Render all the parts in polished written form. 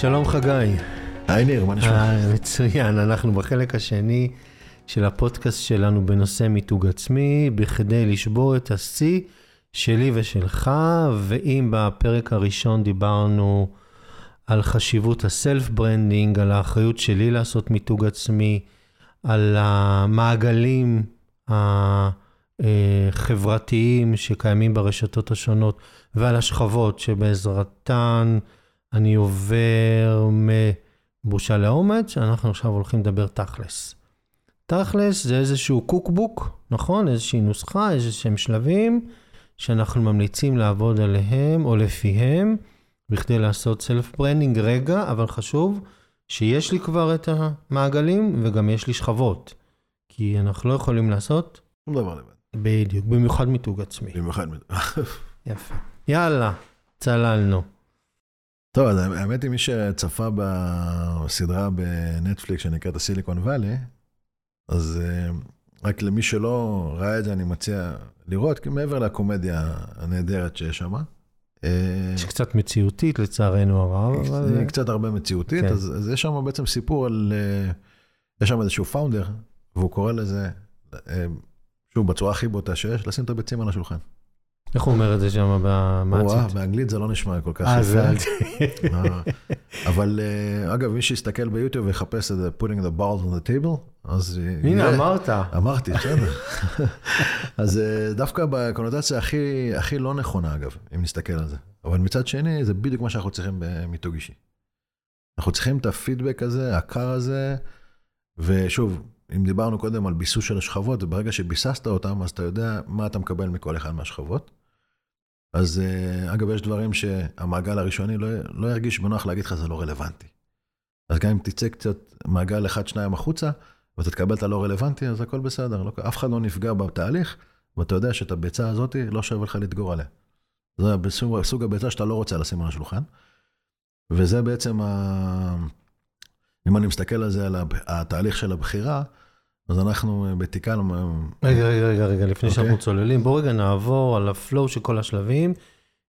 שלום חגי. היי ניר, מה נשמע? מצוין, אנחנו בחלק השני של הפודקאסט שלנו בנושא מיתוג עצמי, בכדי לשבור את השיא שלי ושלך, ואם בפרק הראשון דיברנו על חשיבות הסלף ברנדינג, על האחריות שלי לעשות מיתוג עצמי, על המעגלים החברתיים שקיימים ברשתות השונות, ועל השכבות שבעזרתן אני עובר מבושה לאומץ, אנחנו עכשיו הולכים לדבר תכלס. תכלס זה איזשהו קוקבוק, נכון? איזושהי נוסחה, איזשהם שלבים שאנחנו ממליצים לעבוד עליהם או לפיהם, בכדי לעשות סלף ברנדינג. רגע, אבל חשוב שיש לי כבר את המעגלים וגם יש לי שכבות, כי אנחנו לא יכולים לעשות דבר לבד. בדיוק, במיוחד מיתוג עצמי. במיוחד מיתוג. יפה. יאללה, צללנו. טוב, אז האמת היא מי שצפה בסדרה בנטפליקס שנקראת הסיליקון ואלי, אז רק למי שלא ראה את זה אני מציע לראות, כי מעבר לקומדיה הנהדרת שיש שם. שקצת מציאותית לצערנו הרב. אבל... קצת הרבה מציאותית, כן. אז יש שם בעצם סיפור על... יש שם איזשהו פאונדר, והוא קורא לזה... שוב, בצורה הכי בוטה שיש, לשים את הביצים על השולחן. איך הוא אומר את זה שם במעצית? וואה, באנגלית זה לא נשמע כל כך יפה. אבל אגב, מי שיסתכל ביוטיוב ויחפש את putting the balls on the table, אז... הנה, אמרת. אמרתי, בסדר. אז דווקא בקונוטציה הכי לא נכונה, אגב, אם נסתכל על זה. אבל מצד שני, זה בדיוק מה שאנחנו צריכים במיתוג אישי. אנחנו צריכים את הפידבק הזה, הקר הזה, ושוב, אם דיברנו קודם על ביסוס של השכבות, וברגע שביססת אותם, אז אתה יודע מה אתה מקבל מכל אחד מהשכבות. אז אגב, יש דברים שהמעגל הראשוני לא ירגיש בנוח להגיד לך, זה לא רלוונטי. אז גם אם תצא קצת מעגל 1-2 החוצה, ואתה תקבל את הלא רלוונטי, אז הכל בסדר. אף אחד לא נפגע בתהליך, ואתה יודע שאת הביצה הזאת לא שווה לך לתגור עליה. זה בסוג הביצה שאתה לא רוצה לשים על השולחן. וזה בעצם אם אני מסתכל על זה, על התהליך של הבחירה, אז אנחנו בתיקן... רגע, לפני שאנחנו צוללים, בואו רגע נעבור על הפלואו של כל השלבים,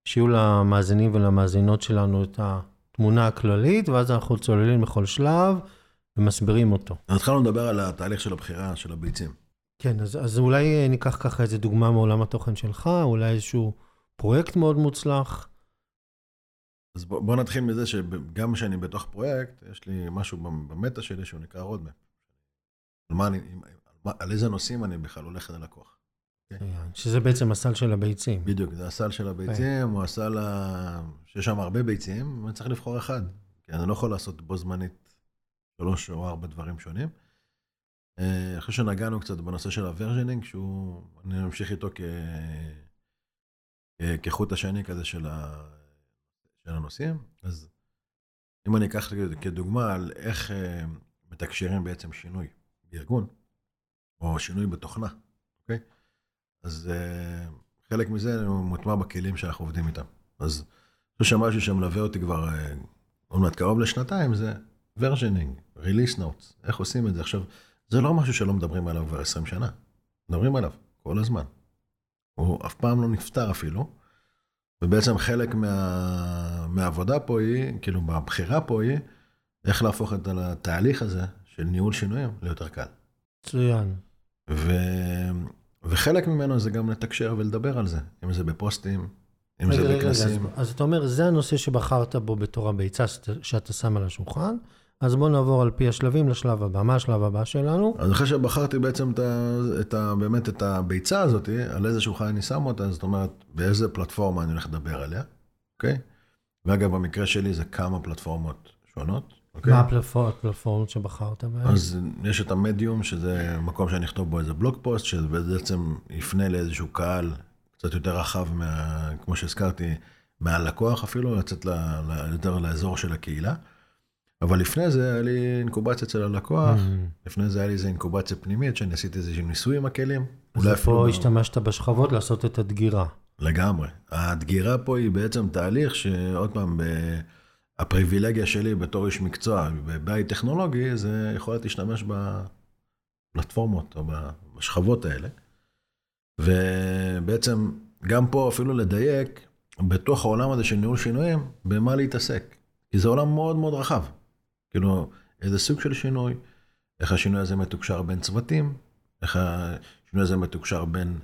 שיהיו למאזינים ולמאזינות שלנו את התמונה הכללית, ואז אנחנו צוללים בכל שלב ומסברים אותו. התחלנו לדבר על התהליך של הבחירה של הביצים. כן, אז אולי ניקח ככה איזו דוגמה מעולם התוכן שלך, אולי איזשהו פרויקט מאוד מוצלח. אז בוא נתחיל מזה שגם כשאני בתוך פרויקט, יש לי משהו במטה שלי שהוא נקרא רודמפ. על איזה נושאים אני בכלל הולך ללקוח. שזה בעצם הסל של הביצים. בדיוק, זה הסל של הביצים, או הסל שיש שם הרבה ביצים, אני צריך לבחור אחד. כי אני לא יכול לעשות בו זמנית 3 או 4 דברים שונים. אחרי שנגענו קצת בנושא של הוורז'נינג, שהוא, אני ממשיך איתו כחוט השני כזה של ה... של הנושאים, אז אם אני אקח כדוגמה על איך מתקשרים בעצם שינוי בארגון, או שינוי בתוכנה, אוקיי? אז חלק מזה מוטמע בכלים שאנחנו עובדים איתם. אז משהו שמלווה אותי כבר עוד קרוב ל2 זה versioning, release notes, איך עושים את זה? עכשיו, זה לא משהו שלא מדברים עליו כבר 20 שנה, מדברים עליו כל הזמן. הוא אף פעם לא נפטר אפילו, ובעצם חלק מהעבודה פה היא, כאילו בבחירה פה היא, איך להפוך את התהליך הזה של ניהול שינויים ליותר קל. מצוין. וחלק ממנו זה גם לתקשר ולדבר על זה, אם זה בפוסטים, אם זה בכנסים. אז אתה אומר, זה הנושא שבחרת בו בתור הביצה שאתה שם על השולחן, אז בואו נעבור על פי השלבים לשלב הבא. מה השלב הבא שלנו? אז אחרי שבחרתי בעצם באמת את הביצה הזאת, על איזה שולחן אני שם אותה, זאת אומרת, באיזה פלטפורמה אני הולך לדבר עליה, אוקיי? ואגב, במקרה שלי זה כמה פלטפורמות שונות, אוקיי? מה הפלטפורמות שבחרת בהן? אז יש את המדיום, שזה מקום שאני אכתוב בו איזה בלוג פוסט, שבעצם יפנה לאיזשהו קהל קצת יותר רחב, כמו שהזכרתי, מהלקוח אפילו, לצאת יותר לאזור של הקהילה. אבל לפני זה היה לי אינקובציה אצל הלקוח, לפני זה היה לי איזו אינקובציה פנימית, שאני עשיתי איזשהו ניסוי עם הכלים. אז פה השתמשת בשכבות לעשות את הדגירה. לגמרי. הדגירה פה היא בעצם תהליך שעוד פעם, הפריבילגיה שלי בתור איש מקצוע, בבית טכנולוגי, זה יכול להיות להשתמש בפלטפורמות או בשכבות האלה. ובעצם גם פה אפילו לדייק, בתוך העולם הזה של ניהול שינויים, במה להתעסק. כי זה עולם מאוד מאוד רחב. כאילו, איזה סוג של שינוי, איך השינוי הזה מתוקשר בין צוותים, איך השינוי הזה מתוקשר בין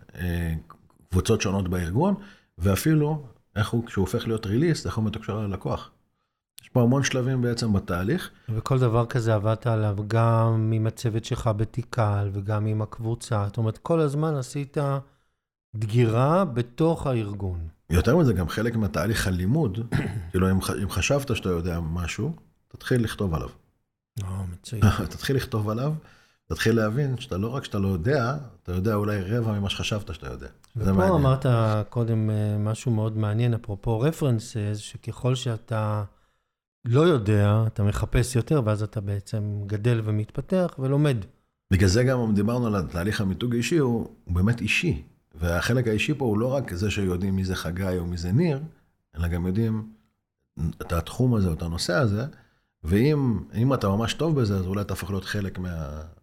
קבוצות שונות בארגון, ואפילו, איך הוא, כשהוא הופך להיות ריליס, איך הוא מתוקשר ללקוח. יש פה המון שלבים בעצם בתהליך. וכל דבר כזה עבדת עליו, גם עם הצוות שלך בתיקל, וגם עם הקבוצה. זאת אומרת, כל הזמן עשית דגירה בתוך הארגון. יותר מזה, גם חלק מהתהליך הלימוד, כאילו, אם חשבת שאתה יודע משהו, תתחיל לכתוב עליו. תתחיל לכתוב עליו, תתחיל להבין שאתה לא רק שאתה לא יודע, אתה יודע אולי רבע ממה שחשבת שאתה יודע. ופה אמרת קודם משהו מאוד מעניין, אפרופו רפרנסס, שככל שאתה לא יודע, אתה מחפש יותר, ואז אתה בעצם גדל ומתפתח ולומד. בגלל זה גם דיברנו על התהליך המיתוג האישי, הוא באמת אישי. והחלק האישי פה הוא לא רק זה שיודעים מי זה חגי או מי זה ניר, אלא גם יודעים את התחום הזה או את הנושא הזה, ואם אתה ממש טוב בזה, אז אולי אתה הפך להיות חלק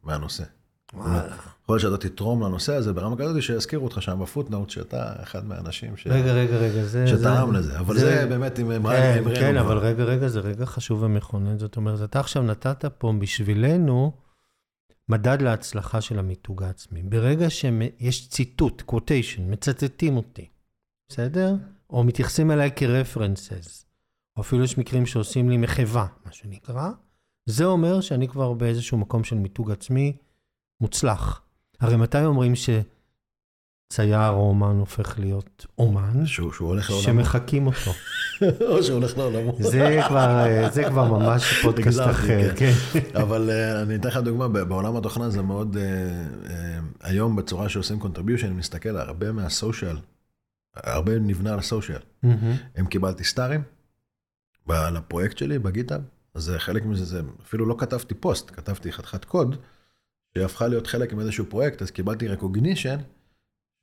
מהנושא. יכול להיות שאתה תתרום לנושא הזה, ברמה כזאת שיזכירו אותך שם בפוטנוט, שאתה אחד מהאנשים רגע, שתרם לזה. אבל זה באמת עם אמרנו. כן, אבל רגע, זה רגע חשוב ומכונן. זאת אומרת, אתה עכשיו נתת פה בשבילנו, מדד להצלחה של המיתוג העצמי. ברגע שיש ציטוט, quotation, מצטטים אותי, בסדר? או מתייחסים אליי כרפרנסס, או אפילו יש מקרים שעושים לי מחווה, מה שנקרא, זה אומר שאני כבר באיזשהו מקום של מיתוג עצמי מוצלח. הרי מתי אומרים שצייר או אומן הופך להיות אומן? שהוא הולך לעולמו. שמחקים אותו. או שהוא הולך לעולמו. זה כבר ממש פודקאסט אחר. אבל אני אתן לך דוגמה, בעולם התוכנה זה מאוד, היום בצורה שעושים contribution, אני מסתכל הרבה מהסושיאל, הרבה נבנה על הסושיאל. הם קיבלתי סטארים, לפרויקט שלי, בגיטה, אז חלק מזה, זה, אפילו לא כתבתי פוסט, כתבתי חתיכת קוד, שהפכה להיות חלק עם איזשהו פרויקט, אז קיבלתי recognition,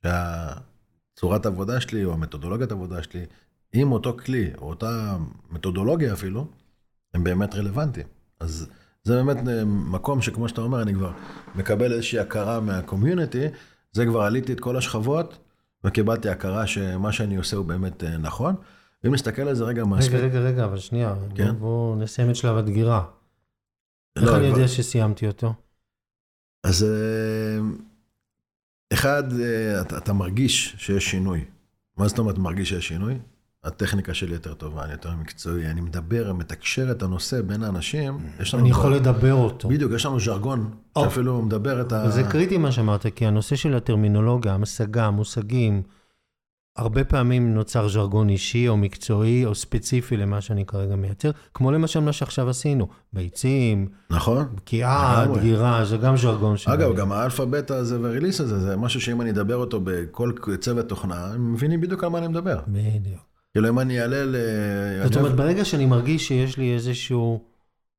שהצורת העבודה שלי, או המתודולוגיית העבודה שלי, עם אותו כלי, או אותה מתודולוגיה אפילו, הם באמת רלוונטיים. אז זה באמת מקום שכמו שאתה אומר, אני כבר מקבל איזושהי הכרה מהקומיוניטי, זה כבר עליתי את כל השכבות, וקיבלתי הכרה שמה שאני עושה הוא באמת נכון, אם נסתכל על זה רגע מהספק. רגע, אבל שנייה. כן? בואו נסיים את שלב הדגירה. איך אני יודע שסיימתי אותו? אז אחד, אתה מרגיש שיש שינוי. מה זאת אומרת מרגיש שיש שינוי? הטכניקה שלי יותר טובה, אני יותר מקצועי, אני מדבר, מתקשר את הנושא בין האנשים. אני יכול לדבר אותו. בדיוק, יש לנו ז'רגון, אפילו מדבר את ה... זה קריטי מה שאמרת, כי הנושא של הטרמינולוגיה, המשגה, מושגים, הרבה פעמים נוצר ז'רגון אישי או מקצועי או ספציפי למה שאני כרגע מייצר, כמו למשל מה שעכשיו עשינו, ביצים, נכון? בקיעה, דגירה, זה גם ז'רגון שלנו. אגב, גם האלפאבית הזה והריליס הזה, זה משהו שאם אני אדבר אותו בכל צוות תוכנה, הם מבינים בדיוק על מה אני מדבר. בדיוק. כאילו אם אני אעלה ל... זאת אומרת, ברגע שאני מרגיש שיש לי איזשהו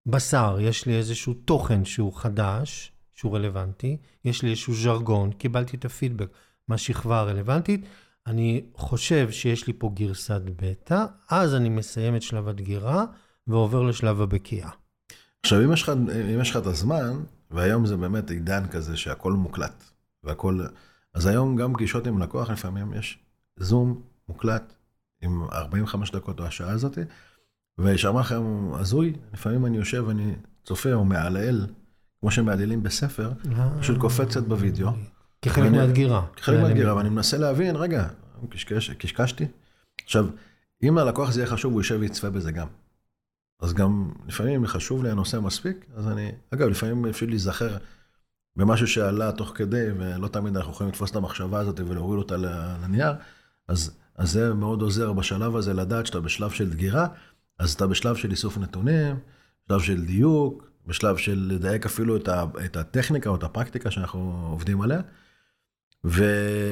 בשר, יש לי איזשהו תוכן שהוא חדש, שהוא רלוונטי, יש לי איזשהו ז'רגון, קיבלתי את הפידבק מהשכבה הרלוונטית, אני חושב שיש לי פה גרסת בטא, אז אני מסיים את שלב הדגירה, ועובר לשלב הבקיעה. עכשיו, אם יש לך את הזמן, והיום זה באמת עידן כזה שהכל מוקלט, והכל, אז היום גם פגישות עם לקוח, לפעמים יש זום מוקלט, עם 45 דקות או השעה הזאת, ושמע חם עזוי, לפעמים אני יושב ואני צופה או מעלעל, כמו שמעללים בספר, פשוט קופצת בווידאו, כחלק מהדגירה. כחלק מהדגירה, ואני מנסה להבין, רגע, קשקשתי. עכשיו, אם ללקוח זה יהיה חשוב, הוא יושב ויצפה בזה גם. אז גם לפעמים חשוב לי הנושא מספיק, אז אני, אגב, לפעמים אפשר להיזכר במשהו שעלה תוך כדי, ולא תמיד אנחנו יכולים לתפוס את המחשבה הזאת ולהוריד אותה לנייר, אז זה מאוד עוזר בשלב הזה לדעת שאתה בשלב של דגירה, אז אתה בשלב של איסוף נתונים, בשלב של דיוק, בשלב של לדייק אפילו את הטכניקה או את הפרקטיקה שאנחנו עובדים עליה,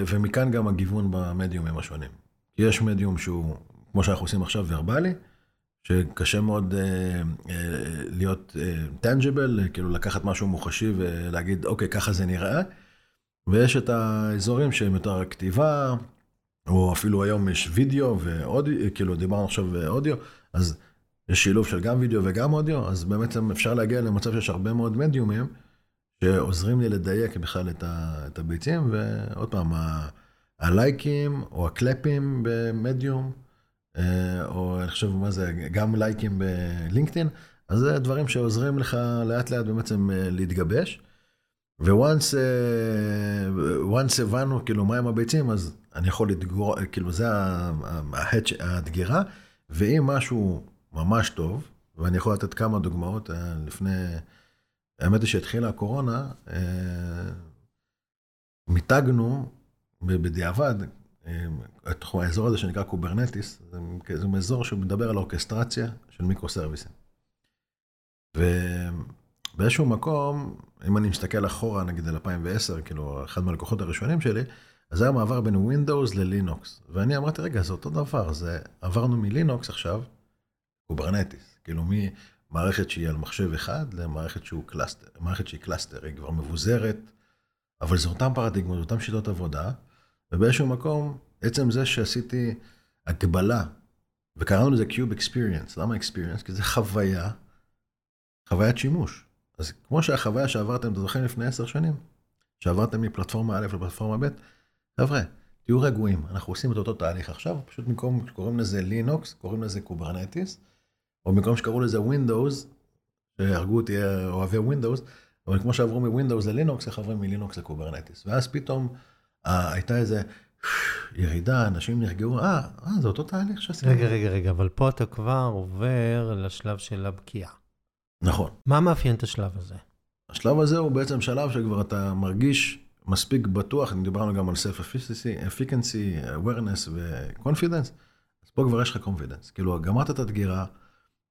ומכאן גם הגיוון במדיומים השונים. יש מדיום שהוא, כמו שאנחנו עושים עכשיו, ורבלי, שקשה מאוד להיות tangible, כאילו לקחת משהו מוחשי ולהגיד, אוקיי, ככה זה נראה, ויש את האזורים שהם יותר כתיבה, או אפילו היום יש וידאו ואודיו, כאילו דיברנו עכשיו אודיו, אז יש שילוב של גם וידאו וגם אודיו, אז באמת אפשר להגיע למצב שיש הרבה מאוד מדיומים, שעוזרים לי לדייק בכלל את הביצים, ועוד פעם, הלייקים או הקלפים במדיום, או אני חושב מה זה, גם לייקים בלינקדאין, אז זה דברים שעוזרים לך לאט לאט בעצם להתגבש, וואנס הבנו כאילו מה הם הביצים, אז אני יכול לדגור, כאילו זה הדגירה, ואם משהו ממש טוב, ואני יכול לתת כמה דוגמאות לפני, האמת היא שהתחילה הקורונה, מיתגנו בדיעבד, האזור הזה שנקרא קוברנטיס, זה אזור שמדבר על אורכסטרציה של מיקרוסרוויסים. ובאיזשהו מקום, אם אני מסתכל אחורה, נגיד על 2010, כאילו אחד מהלקוחות הראשונים שלי, אז היה מעבר בין Windows ללינוקס. ואני אמרתי, רגע, זה אותו דבר, זה עברנו מלינוקס עכשיו, קוברנטיס, כאילו ממערכת שהיא על מחשב אחד, למערכת שהיא קלאסטר, מערכת שהיא קלאסטר, היא כבר מבוזרת, אבל זה אותם פרדיגמות, אותם שיטות עבודה, ובאיזשהו מקום, עצם זה שעשיתי הגבלה, וקראנו לזה Cube Experience. למה Experience? כי זה חוויה, חוויית שימוש. אז כמו שהחוויה שעברתם, אתם זוכרים לפני 10 שנים, שעברתם מפלטפורמה א' לפלטפורמה ב', חבר'ה, תהיו רגועים, אנחנו עושים את אותו תהליך עכשיו, פשוט במקום שקוראים לזה לינוקס, קוראים לזה קוברנטיס, או במקום שקראו לזה Windows, שהרגו אותי אוהבי Windows, אבל כמו שעברו מ-Windows ללינוקס, איך עברים מלינוקס לקוברנטיס. ואז פתאום הייתה איזה ירידה, אנשים נרגעו, זה אותו תהליך שעשינו. רגע, אבל פה אתה כבר עובר לשלב של הבקיעה. נכון. מה מאפיין את השלב הזה? השלב הזה הוא בעצם שלב שכבר אתה מרגיש מספיק בטוח, דיברנו גם על self-efficacy, awareness ו-confidence, אז פה כבר יש לך confidence. כאילו, גמרת את הדגירה,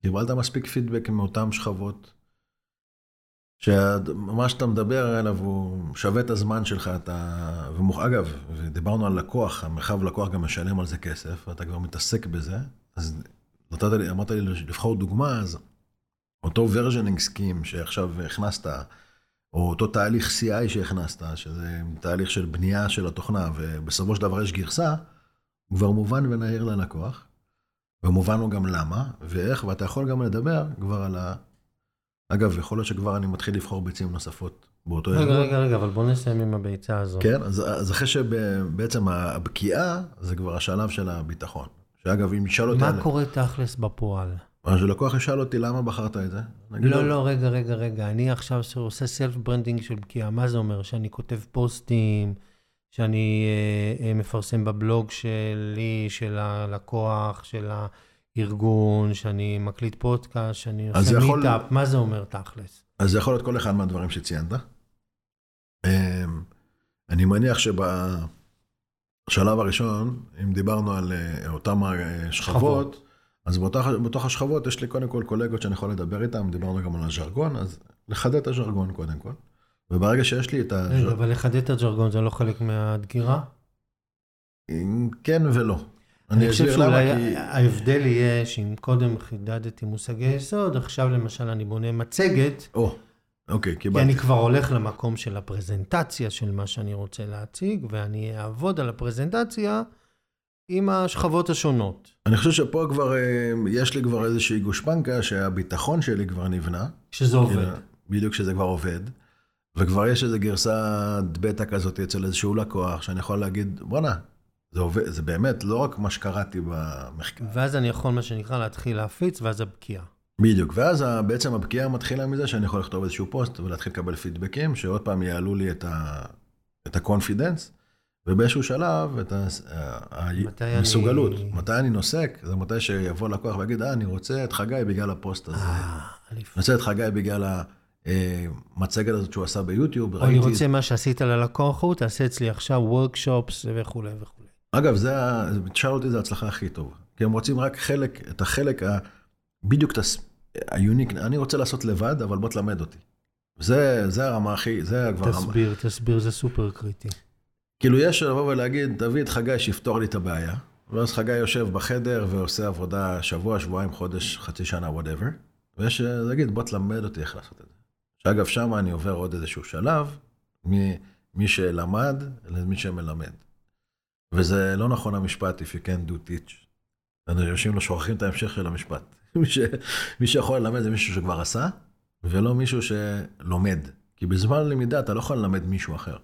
קיבלת מספיק פידבק מאותן שכבות, שמה שאתה מדבר עליו הוא שווה את הזמן שלך, אגב, דיברנו על לקוח, המרחב לקוח גם משלם על זה כסף, ואתה כבר מתעסק בזה, אז אמרת לי לבחור דוגמה, אז אותו ורז'נינג סקים שעכשיו הכנסת, או אותו תהליך CI שהכנסת, שזה תהליך של בנייה של התוכנה, ובסופו של דבר יש גרסה, הוא כבר מובן ונהיר ללקוח, ומובן הוא גם למה, ואיך, ואתה יכול גם לדבר כבר על אגב, יכול להיות שכבר אני מתחיל לבחור ביצים נוספות באותו יום. רגע, אבל בוא נסיים עם הביצה הזו. כן, אז אחרי שבעצם הבקיעה, זה כבר השלב של הביטחון. שאגב, אם ישאל אותי... מה קורה תכלס בפועל? אז הלקוח ישאל אותי, למה בחרת את זה? לא, רגע, אני עכשיו עושה סלף ברנדינג של בקיעה, מה זה אומר? שאני כותב פוסטים, שאני מפרסם בבלוג שלי, של הלקוח, של ה... ארגון, שאני מקליט פודקאסט, שאני עושה מיטאפ, מה זה אומר תכלס? אז זה יכול להיות כל אחד מהדברים שציינת. אני מניח שבשלב הראשון, אם דיברנו על אותם השכבות, אז בתוך השכבות יש לי קודם כל קולגות שאני יכול לדבר איתם, דיברנו גם על הז'רגון, אז לחדד את הז'רגון קודם כל. וברגע שיש לי את הז'רגון... אבל לחדד את הז'רגון זה לא חלק מהדגירה? כן ולא. אני חושב שאולי ההבדל יהיה שאם קודם חידדתי מושגי יסוד, עכשיו למשל אני בונה מצגת, כי אני כבר הולך למקום של הפרזנטציה של מה שאני רוצה להציג, ואני אעבוד על הפרזנטציה עם השכבות השונות. אני חושב שפה כבר יש לי כבר איזושהי גושפנקה שהביטחון שלי כבר נבנה. שזה עובד. בדיוק שזה כבר עובד. וכבר יש איזו גרסה בטא כזאת אצל איזשהו לקוח, שאני יכול להגיד, בונה, זה באמת לא רק מה שקראתי במחקר. ואז אני יכול, מה שנקרא, להתחיל להפיץ, ואז הבקיעה. בדיוק, ואז בעצם הבקיעה מתחילה מזה שאני יכול לכתוב איזשהו פוסט, ולהתחיל לקבל פידבקים, שעוד פעם יעלו לי את הקונפידנס, ובאיזשהו שלב, את המסוגלות. מתי אני נוסק, זה מתי שיבוא לקוח ויגיד, אני רוצה את חגי בגלל הפוסט הזה. אני רוצה את חגי בגלל המצגת הזאת שהוא עשה ביוטיוב. אני רוצה מה שעשית ללקוח, הוא תעשה אצלי עכשיו וורקשופס וכו' וכו'. אגב, תשאל אותי, זה ההצלחה הכי טובה. כי הם רוצים רק חלק, את החלק, בדיוק את היוניק, אני רוצה לעשות לבד, אבל בוא תלמד אותי. זה הרמה הכי, זה כבר... תסביר, זה סופר קריטי. כאילו יש לבוא ולהגיד, דוד, חגי שיפתור לי את הבעיה, ואז חגי יושב בחדר ועושה עבודה שבוע, שבועיים, חודש, חצי שנה, whatever, ויש להגיד, בוא תלמד אותי איך לעשות את זה. שאגב, שם אני עובר עוד איזשהו שלב, מי שלמד, למי שמלמד. וזה לא נכון המשפט, if you can't do teach. אנשים לא שוכחים את ההמשך של המשפט. מי שיכול ללמד זה מישהו שכבר עשה, ולא מישהו שלומד. כי בזמן למידה אתה לא יכול ללמד מישהו אחר.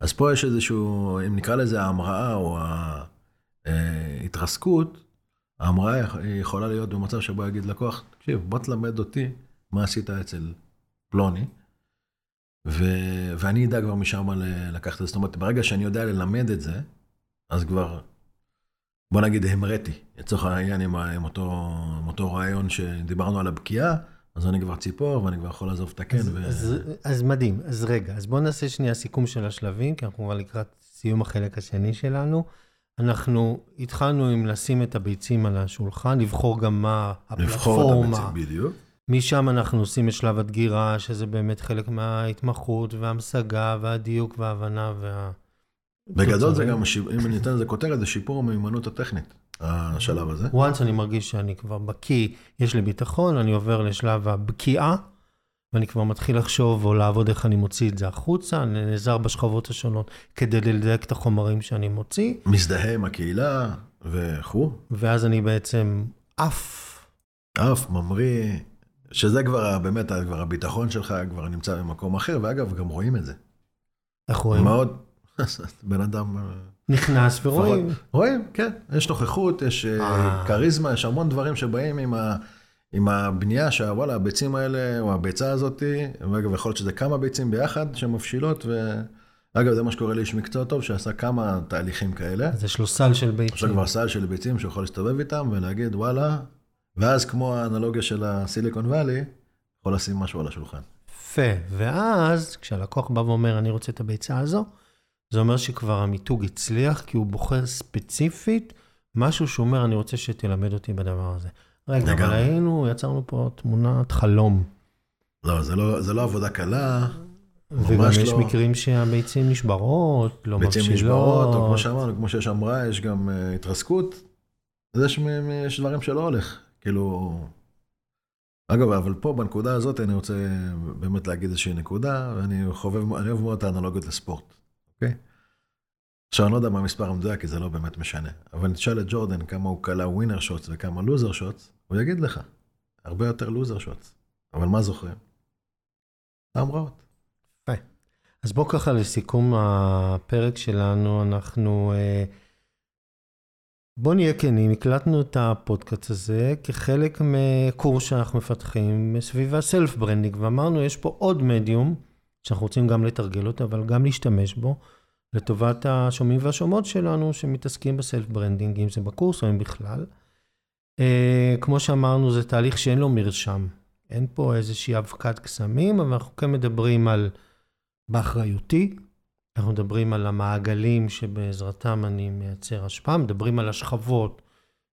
אז פה יש איזשהו, אם נקרא לזה ההמראה או ההתרסקות, ההמראה יכולה להיות במצב שבו יגיד לקוח, תקשיב, בוא תלמד אותי מה עשית אצל פלוני, ואני ידע כבר משם לקחת את זה. זאת אומרת, ברגע שאני יודע ללמד את זה, אז כבר, בוא נגיד, המראתי. לצורך העניין עם אותו רעיון שדיברנו על הבקיעה, אז אני כבר ציפור, ואני כבר יכול לעזוב תקן. אז מדהים. אז רגע, אז בוא נעשה שנייה סיכום של השלבים, כי אנחנו כבר לקראת סיום החלק השני שלנו. אנחנו התחלנו עם לשים את הביצים על השולחן, לבחור גם מה הפלטפורמה. משם אנחנו עושים את שלב הדגירה, שזה באמת חלק מההתמחות וההמשגה והדיוק וההבנה בגדול זה גם, אם אני אתן לזה כותרת, זה שיפור המיומנות הטכנית, השלב הזה. once אני מרגיש שאני כבר בקיא, יש לי ביטחון, אני עובר לשלב הבקיעה, ואני כבר מתחיל לחשוב או לעבוד איך אני מוציא את זה החוצה, אני נעזר בשכבות השונות כדי לדייק את החומרים שאני מוציא. מזדהה עם הקהילה וכו'. ואז אני בעצם אף, ממריא, שזה כבר באמת, כבר הביטחון שלך כבר נמצא במקום אחר, ואגב, גם רואים את זה. איך רואים? מאוד. בן אדם... נכנס ורואים. רואים, כן. יש נוכחות, יש קריזמה, יש המון דברים שבאים עם הבנייה, שוואלה, הביצים האלה, או הביצה הזאת, ואגב, יכול להיות שזה כמה ביצים ביחד שמבשילות, ואגב, זה מה שקורה לאיש מקצוע טוב, שעשה כמה תהליכים כאלה. אז יש לו סל של ביצים. יש לו כבר סל של ביצים שיכול להסתובב איתם, ולהגיד, וואלה, ואז כמו האנלוגיה של הסיליקון ואלי, יכול לשים משהו על השולחן. יפה, ואז כשהלקוח בא ואומר, אני רוצה את הביצה הזו, זה אומר שכבר המיתוג הצליח, כי הוא בוחר ספציפית משהו שאומר, אני רוצה שתלמד אותי בדבר הזה. רגע, אבל היינו, יצרנו פה תמונת חלום. לא, זה לא עבודה קלה. וגם יש מקרים שהביצים נשברות, לא מבשילות. ביצים נשברות, או כמו שאמרנו, כמו שיש אמרה, יש גם התרסקות. אז יש דברים שלא הולך. כאילו, אגב, אבל פה בנקודה הזאת אני רוצה באמת להגיד איזושהי נקודה, ואני אוהב מאוד את האנלוגיות לספורט. אוקיי? עכשיו אני לא יודע מה המספר המדויק, כי זה לא באמת משנה. אבל נשאל את ג'ורדן כמה הוא קלה ווינר שוטס וכמה לוזר שוטס, הוא יגיד לך, הרבה יותר לוזר שוטס. אבל מה זוכרים? ההמראות. אז בוא ככה לסיכום הפרק שלנו, אנחנו... בוא נהיה כנים, הקלטנו את הפודקאסט הזה כחלק מקורס שאנחנו מפתחים סביב הסלף ברנדינג, ואמרנו יש פה עוד מדיום שאנחנו רוצים גם לתרגל אותו, אבל גם להשתמש בו לטובת השומעים והשומעות שלנו שמתעסקים בסלף ברנדינג, אם זה בקורס או אם בכלל. כמו שאמרנו, זה תהליך שאין לו מרשם, אין פה איזושהי אבקת קסמים, אבל אנחנו כן מדברים על באחריותי, אנחנו מדברים על המעגלים שבעזרתם אני מייצר השפעה, מדברים על השכבות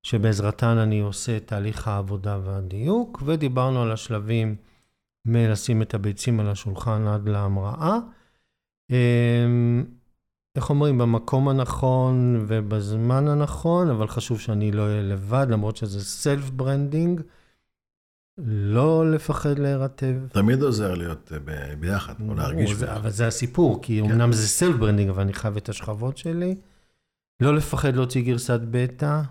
שבעזרתן אני עושה תהליך העבודה והדיוק, ודיברנו על השלבים מלשים את הביצים על השולחן עד להמראה. איך אומרים? במקום הנכון ובזמן הנכון, אבל חשוב שאני לא אהיה לבד, למרות שזה סלף ברנדינג, לא לפחד להירטב. תמיד עוזר להיות ביחד, או להרגיש ביחד. אבל זה הסיפור, כי אמנם זה סלף ברנדינג, אבל אני חייב את השכבות שלי. לא לפחד להוציא גרסת בטא,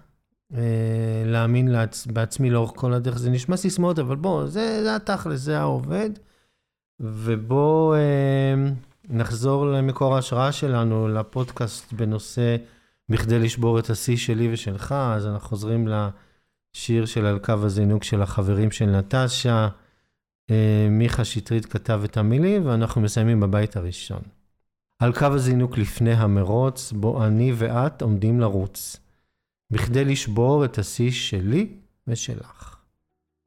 להאמין בעצמי לאורך כל הדרך. זה נשמע סיסמאות, אבל בוא, זה התכל'ס, זה העובד. ובוא נחזור למקור ההשראה שלנו, לפודקאסט בנושא, בכדי לשבור את השיא שלי ושלך, אז אנחנו חוזרים שיר של על קו הזינוק של החברים של נטשה, מיכה שטרית כתב את המילים, ואנחנו מסיימים בבית הראשון. על קו הזינוק לפני המרוץ, בו אני ואת עומדים לרוץ, בכדי לשבור את השיא שלי ושלך.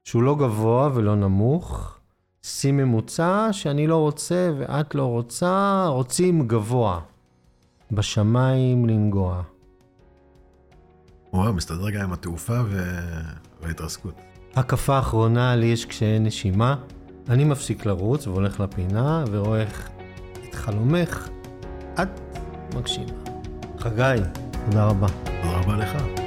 שהוא לא גבוה ולא נמוך, שיא ממוצע שאני לא רוצה ואת לא רוצה, רוצים גבוה, בשמיים לנגוע. וואו, מסתדר גם עם התעופה וההתרסקות. הקפה האחרונה לי יש כשאין נשימה, אני מפסיק לרוץ והולך לפינה ורואה איך את חלומך, את מגשימה. חגי, תודה רבה. תודה רבה לך.